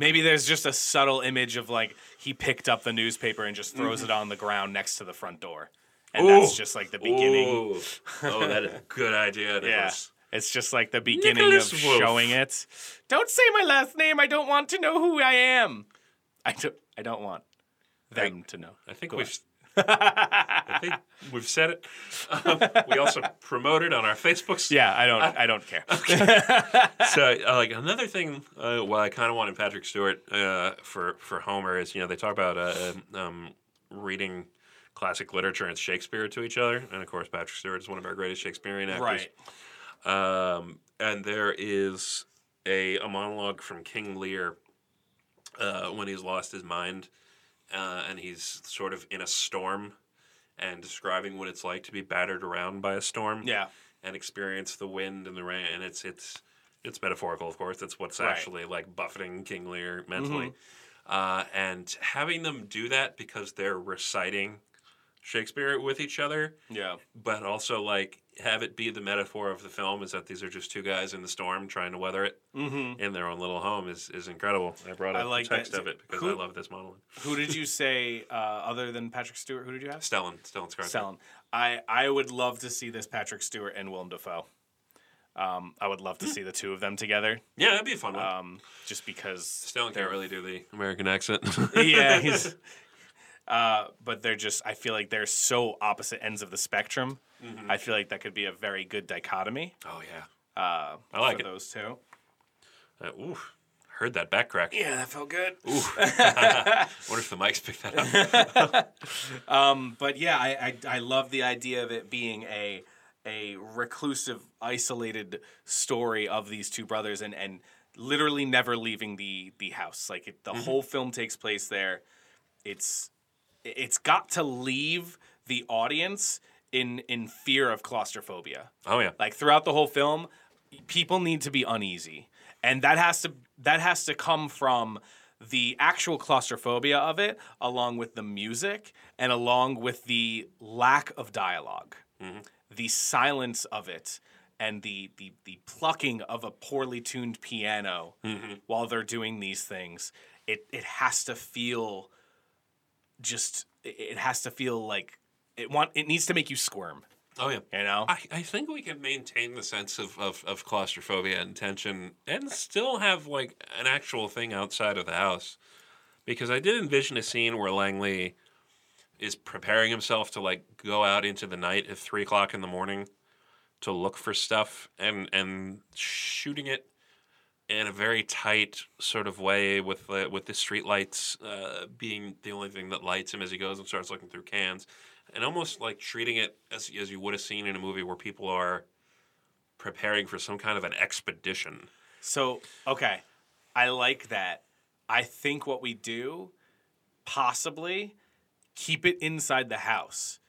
Maybe there's just a subtle image of, like, he picked up the newspaper and just throws mm-hmm. it on the ground next to the front door. And Ooh. that's just, like, the beginning. Oh, that is a good idea. Yeah. Was... It's just, like, the beginning Nicholas of Wolf. showing it. Don't say my last name. I don't want to know who I am. I don't, I don't want them I, to know. I think Go we've... I think we've said it. Um, we also promoted on our Facebooks. Yeah, I don't. I, I don't care. Okay. So, uh, like another thing, uh, well, I kind of wanted Patrick Stewart uh, for for Homer is you know they talk about uh, um, reading classic literature and Shakespeare to each other, and of course Patrick Stewart is one of our greatest Shakespearean actors. Right. Um, and there is a, a monologue from King Lear uh, when he's lost his mind, uh, and he's sort of in a storm and describing what it's like to be battered around by a storm. Yeah. And experience the wind and the rain. And it's it's it's metaphorical, of course. It's what's right. actually like buffeting King Lear mentally. Mm-hmm. Uh, and having them do that because they're reciting Shakespeare with each other. Yeah. But also like have it be the metaphor of the film is that these are just two guys in the storm trying to weather it mm-hmm. in their own little home is, is incredible. I brought up I like the text that. of it because who, I love this monologue. Who did you say uh, other than Patrick Stewart? Who did you have? Stellan. Stellan Skarsgård. Stellan. I, I would love to see this Patrick Stewart and Willem Dafoe. Um, I would love to see the two of them together. Yeah, that'd be a fun one. Um, just because Stellan can't really do the American accent. Yeah, he's. Uh, but they're just. I feel like they're so opposite ends of the spectrum. Mm-hmm. I feel like that could be a very good dichotomy. Oh yeah, uh, I like for it. Those two. Uh, ooh, heard that back crack. Yeah, that felt good. Ooh, I wonder if the mics picked that up. um, but yeah, I, I I love the idea of it being a a reclusive, isolated story of these two brothers and, and literally never leaving the the house. Like it, the mm-hmm. whole film takes place there. It's It's got to leave the audience in in fear of claustrophobia. Oh yeah. Like throughout the whole film, people need to be uneasy. And that has to that has to come from the actual claustrophobia of it, along with the music and along with the lack of dialogue. Mm-hmm. The silence of it and the the the plucking of a poorly tuned piano mm-hmm. while they're doing these things. It it has to feel Just it has to feel like it want it needs to make you squirm. Oh yeah, you know. I, I think we can maintain the sense of, of, of claustrophobia and tension, and still have like an actual thing outside of the house, because I did envision a scene where Langley is preparing himself to like go out into the night at three o'clock in the morning to look for stuff, and and shooting it in a very tight sort of way with uh, with the streetlights uh, being the only thing that lights him as he goes and starts looking through cans. And almost like treating it as as you would have seen in a movie where people are preparing for some kind of an expedition. So, okay. I like that. I think what we do, possibly, keep it inside the house.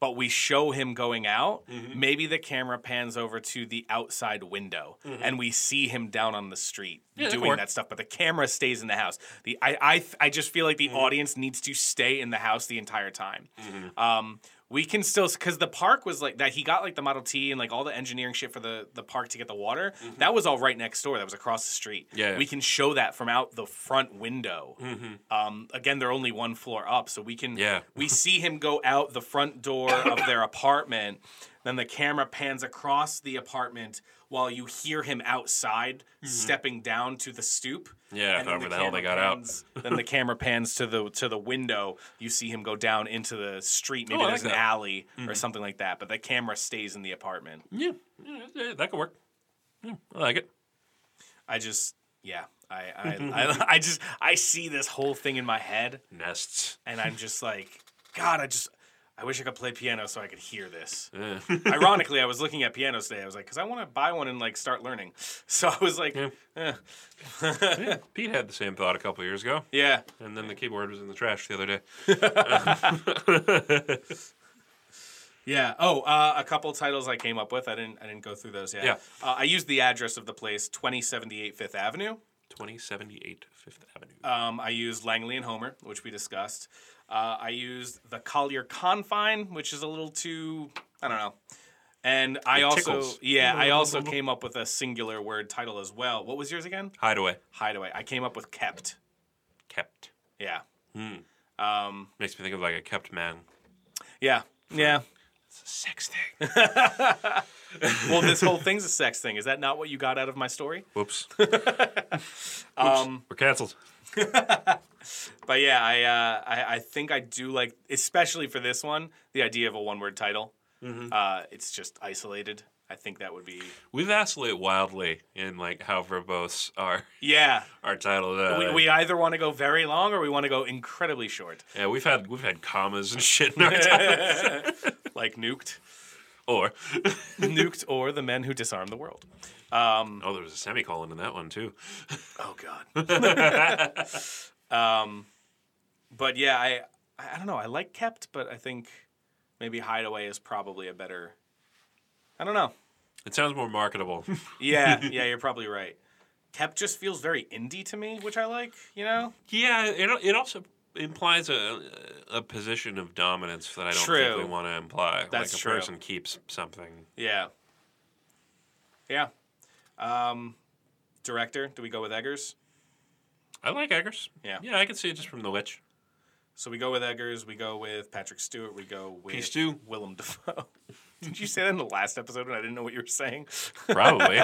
But we show him going out. Mm-hmm. Maybe the camera pans over to the outside window, mm-hmm. and we see him down on the street yeah, doing that, that stuff. But the camera stays in the house. The I I, I just feel like the mm-hmm. audience needs to stay in the house the entire time. Mm-hmm. Um, we can still because the park was like that. He got like the Model T and like all the engineering shit for the, the park to get the water. Mm-hmm. That was all right next door. That was across the street. Yeah, yeah. We can show that from out the front window. Mm-hmm. Um, again, they're only one floor up, so we can. Yeah. We see him go out the front door of their apartment. Then the camera pans across the apartment while you hear him outside mm-hmm. stepping down to the stoop. Yeah, and however the, the hell they got pans, out. Then the camera pans to the to the window. You see him go down into the street. Maybe oh, there's like an alley mm-hmm. or something like that. But the camera stays in the apartment. Yeah, yeah that could work. Yeah, I like it. I just, yeah. I I, I I just, I see this whole thing in my head. Nests. And I'm just like, God, I just... I wish I could play piano so I could hear this. Yeah. Ironically, I was looking at pianos today. I was like, because I want to buy one and like start learning. So I was like, yeah. Eh. yeah. Pete had the same thought a couple years ago. Yeah. And then the keyboard was in the trash the other day. yeah. Oh, uh, a couple titles I came up with. I didn't. I didn't go through those yet. Yeah. Uh, I used the address of the place, twenty seventy-eight Fifth Avenue. twenty seventy-eight Fifth Avenue. Um, I used Langley and Homer, which we discussed. Uh, I used the Collyer Confine, which is a little too, I don't know. And I it also, tickles. yeah, I also came up with a singular word title as well. What was yours again? Hideaway. Hideaway. I came up with kept. Kept. Yeah. Hmm. Um, Makes me think of like a kept man. Yeah. Yeah. It's a sex thing. Well, this whole thing's a sex thing. Is that not what you got out of my story? Whoops. um, Oops. We're canceled. But yeah, I, uh, I I think I do like, especially for this one, the idea of a one-word title. Mm-hmm. Uh, it's just isolated. I think that would be. We vacillate wildly in like how verbose our yeah our title. Uh, we, we either want to go very long or we want to go incredibly short. Yeah, we've had we've had commas and shit in our titles, like nuked, or nuked, or the men who disarm the world. Um, oh, there was a semicolon in that one, too. Oh, God. um, but, yeah, I I don't know. I like Kept, but I think maybe Hideaway is probably a better... I don't know. It sounds more marketable. yeah, yeah, you're probably right. Kept just feels very indie to me, which I like, you know? Yeah, it, it also... implies a a position of dominance that I don't true. think we want to imply. That's like a true. person keeps something. Yeah. Yeah. Um, director, do we go with Eggers? I like Eggers. Yeah. Yeah, I can see it just from The Witch. So we go with Eggers, we go with Patrick Stewart, we go with Peace Willem Dafoe. Did you say that in the last episode when I didn't know what you were saying? Probably.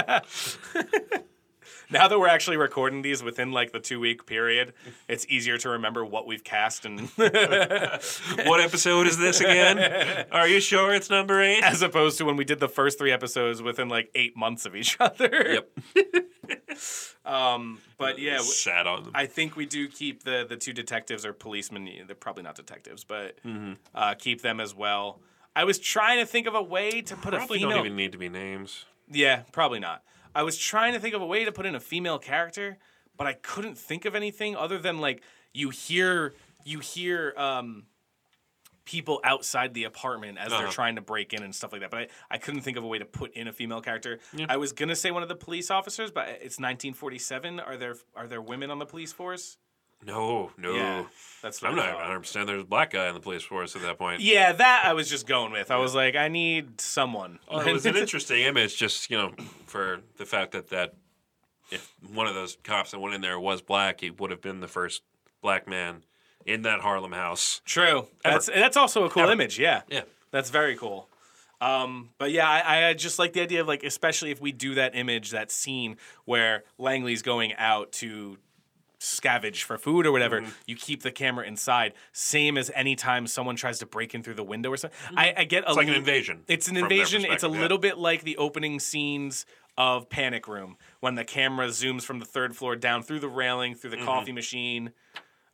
Now that we're actually recording these within, like, the two-week period, it's easier to remember what we've cast and... What episode is this again? Are you sure it's number eight? As opposed to when we did the first three episodes within, like, eight months of each other. Yep. um, but, yeah. Sat on them. I think we do keep the, the two detectives or policemen. They're probably not detectives, but mm-hmm. uh, keep them as well. I was trying to think of a way to put probably a female... Probably don't even need to be names. Yeah, probably not. I was trying to think of a way to put in a female character, but I couldn't think of anything other than, like, you hear you hear um, people outside the apartment as uh-huh. they're trying to break in and stuff like that. But I, I couldn't think of a way to put in a female character. Yeah. I was gonna say one of the police officers, but it's nineteen forty-seven. Are there are there women on the police force? No, no. Yeah, that's what I'm not one hundred percent there's a black guy in the police force at that point. Yeah, that I was just going with. I was like, I need someone. Well, it was an interesting image just, you know, for the fact that, that if one of those cops that went in there was black, he would have been the first black man in that Harlem house. True. Ever. That's that's also a cool ever. image, yeah. Yeah. That's very cool. Um, but yeah, I, I just like the idea of, like, especially if we do that image, that scene where Langley's going out to scavenge for food or whatever, mm-hmm. you keep the camera inside. Same as any time someone tries to break in through the window or something. Mm-hmm. I, I get a it's like li- an invasion. It's an invasion. It's a yeah. little bit like the opening scenes of Panic Room when the camera zooms from the third floor down through the railing, through the mm-hmm. coffee machine,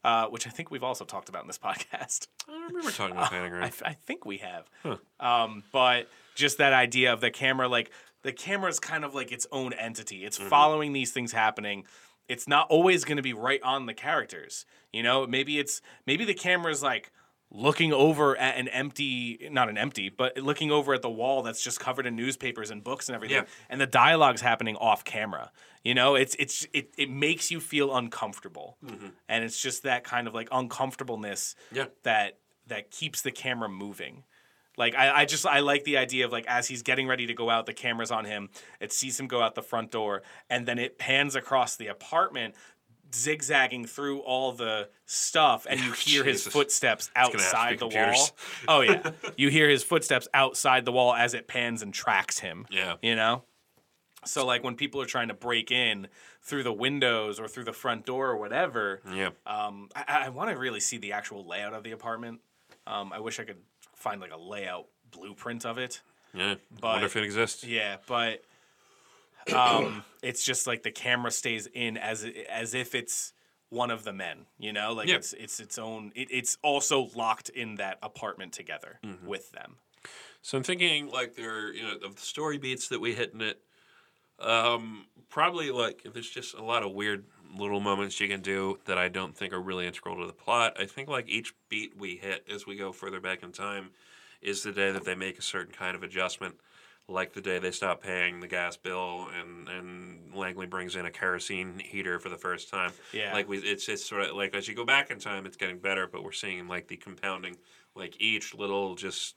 uh, which I think we've also talked about in this podcast. I don't remember talking about Panic Room. Uh, I, I think we have. Huh. Um, but just that idea of the camera, like, the camera's kind of like its own entity. It's mm-hmm. following these things happening. It's not always going to be right on the characters, you know. Maybe it's maybe the camera's like looking over at an empty, not an empty, but looking over at the wall that's just covered in newspapers and books and everything, yeah. and the dialogue's happening off camera. You know, it's it's it it makes you feel uncomfortable, mm-hmm. and it's just that kind of like uncomfortableness yeah. that that keeps the camera moving. Like, I, I just, I like the idea of, like, as he's getting ready to go out, the camera's on him. It sees him go out the front door, and then it pans across the apartment, zigzagging through all the stuff, and you hear Jesus. his footsteps outside the computers. wall. Oh, yeah. You hear his footsteps outside the wall as it pans and tracks him. Yeah. You know? So, like, when people are trying to break in through the windows or through the front door or whatever, yeah. um, I, I want to really see the actual layout of the apartment. Um, I wish I could find like a layout blueprint of it. Yeah, but, wonder if it exists. Yeah, but um, it's just like the camera stays in as as if it's one of the men. You know, like yeah. it's it's its own. It, it's also locked in that apartment together mm-hmm. with them. So I'm thinking like there, you know, of the story beats that we hit in it. Um, probably like there's just a lot of weird little moments you can do that I don't think are really integral to the plot. I think like each beat we hit as we go further back in time is the day that they make a certain kind of adjustment, like the day they stop paying the gas bill and, and Langley brings in a kerosene heater for the first time. Yeah. Like we, it's it's sort of like as you go back in time, it's getting better, but we're seeing like the compounding, like each little just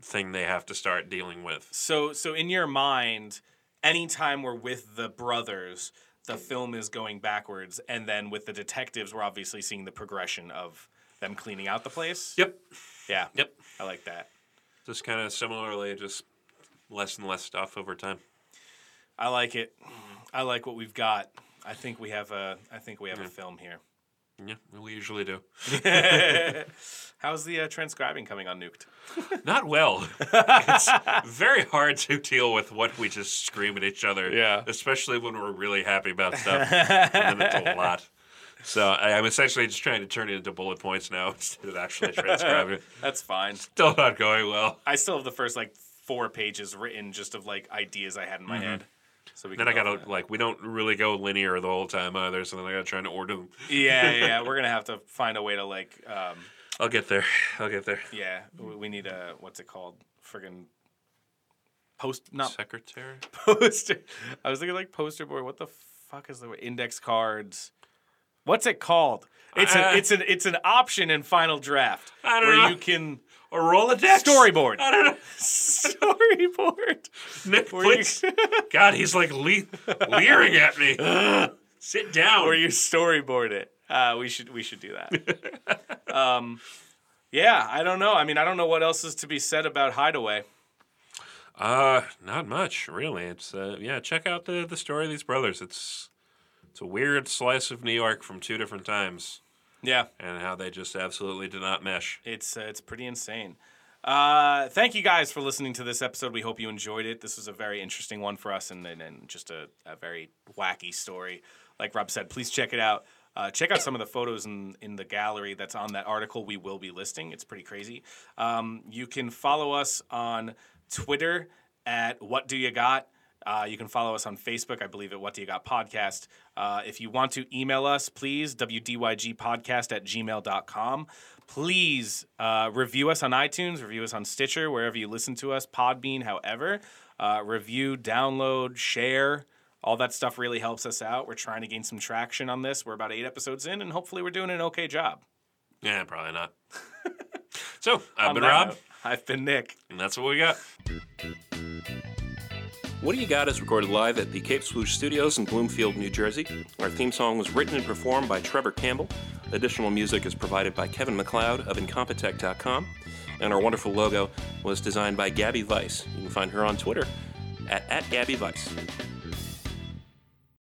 thing they have to start dealing with. So so in your mind, anytime we're with the brothers, the film is going backwards, and then with the detectives, we're obviously seeing the progression of them cleaning out the place. Yep. Yeah. Yep. I like that. Just kind of similarly, just less and less stuff over time. I like it. I like what we've got. I think we have a. I think we have yeah. a film here. Yeah, we usually do. How's the uh, transcribing coming on Nuked? Not well. It's very hard to deal with what we just scream at each other, yeah. especially when we're really happy about stuff. And then it's a lot. So I, I'm essentially just trying to turn it into bullet points now instead of actually transcribing it. That's fine. Still not going well. I still have the first like four pages written just of like ideas I had in my mm-hmm. head. So we then I gotta that. like we don't really go linear the whole time either. So then I gotta try and order them. Yeah, yeah, we're gonna have to find a way to like. Um, I'll get there. I'll get there. Yeah, we need a what's it called? Friggin' post not secretary poster. I was thinking like poster board. What the fuck is the word? Index cards? What's it called? It's uh, a, it's an it's an option in Final Draft I don't where know. you can. Or Rolodex? Storyboard. I don't know. Storyboard. Nick, please. God, he's like le- leering at me. Uh, sit down. Or you storyboard it. Uh, we should we should do that. um, yeah, I don't know. I mean, I don't know what else is to be said about Hideaway. Uh, not much, really. It's uh, yeah. Check out the the story of these brothers. It's it's a weird slice of New York from two different times. Yeah, and how they just absolutely do not mesh. It's uh, it's pretty insane. Uh, thank you guys for listening to this episode. We hope you enjoyed it. This was a very interesting one for us, and and, and just a, a very wacky story. Like Rob said, please check it out. Uh, check out some of the photos in, in the gallery that's on that article we will be listing. It's pretty crazy. Um, you can follow us on Twitter at What Do You Got. Uh, you can follow us on Facebook, I believe, at What Do You Got Podcast. Uh, if you want to email us, please, w d y g podcast at gmail dot com. Please uh, review us on iTunes, review us on Stitcher, wherever you listen to us, Podbean, however. Uh, review, download, share. All that stuff really helps us out. We're trying to gain some traction on this. We're about eight episodes in, and hopefully we're doing an okay job. Yeah, probably not. So, I've been Rob. Note, I've been Nick. And that's what we got. What Do You Got is recorded live at the Cape Swoosh Studios in Bloomfield, New Jersey. Our theme song was written and performed by Trevor Campbell. Additional music is provided by Kevin MacLeod of incompetech dot com. And our wonderful logo was designed by Gabby Vice. You can find her on Twitter at, at Gabby Vice.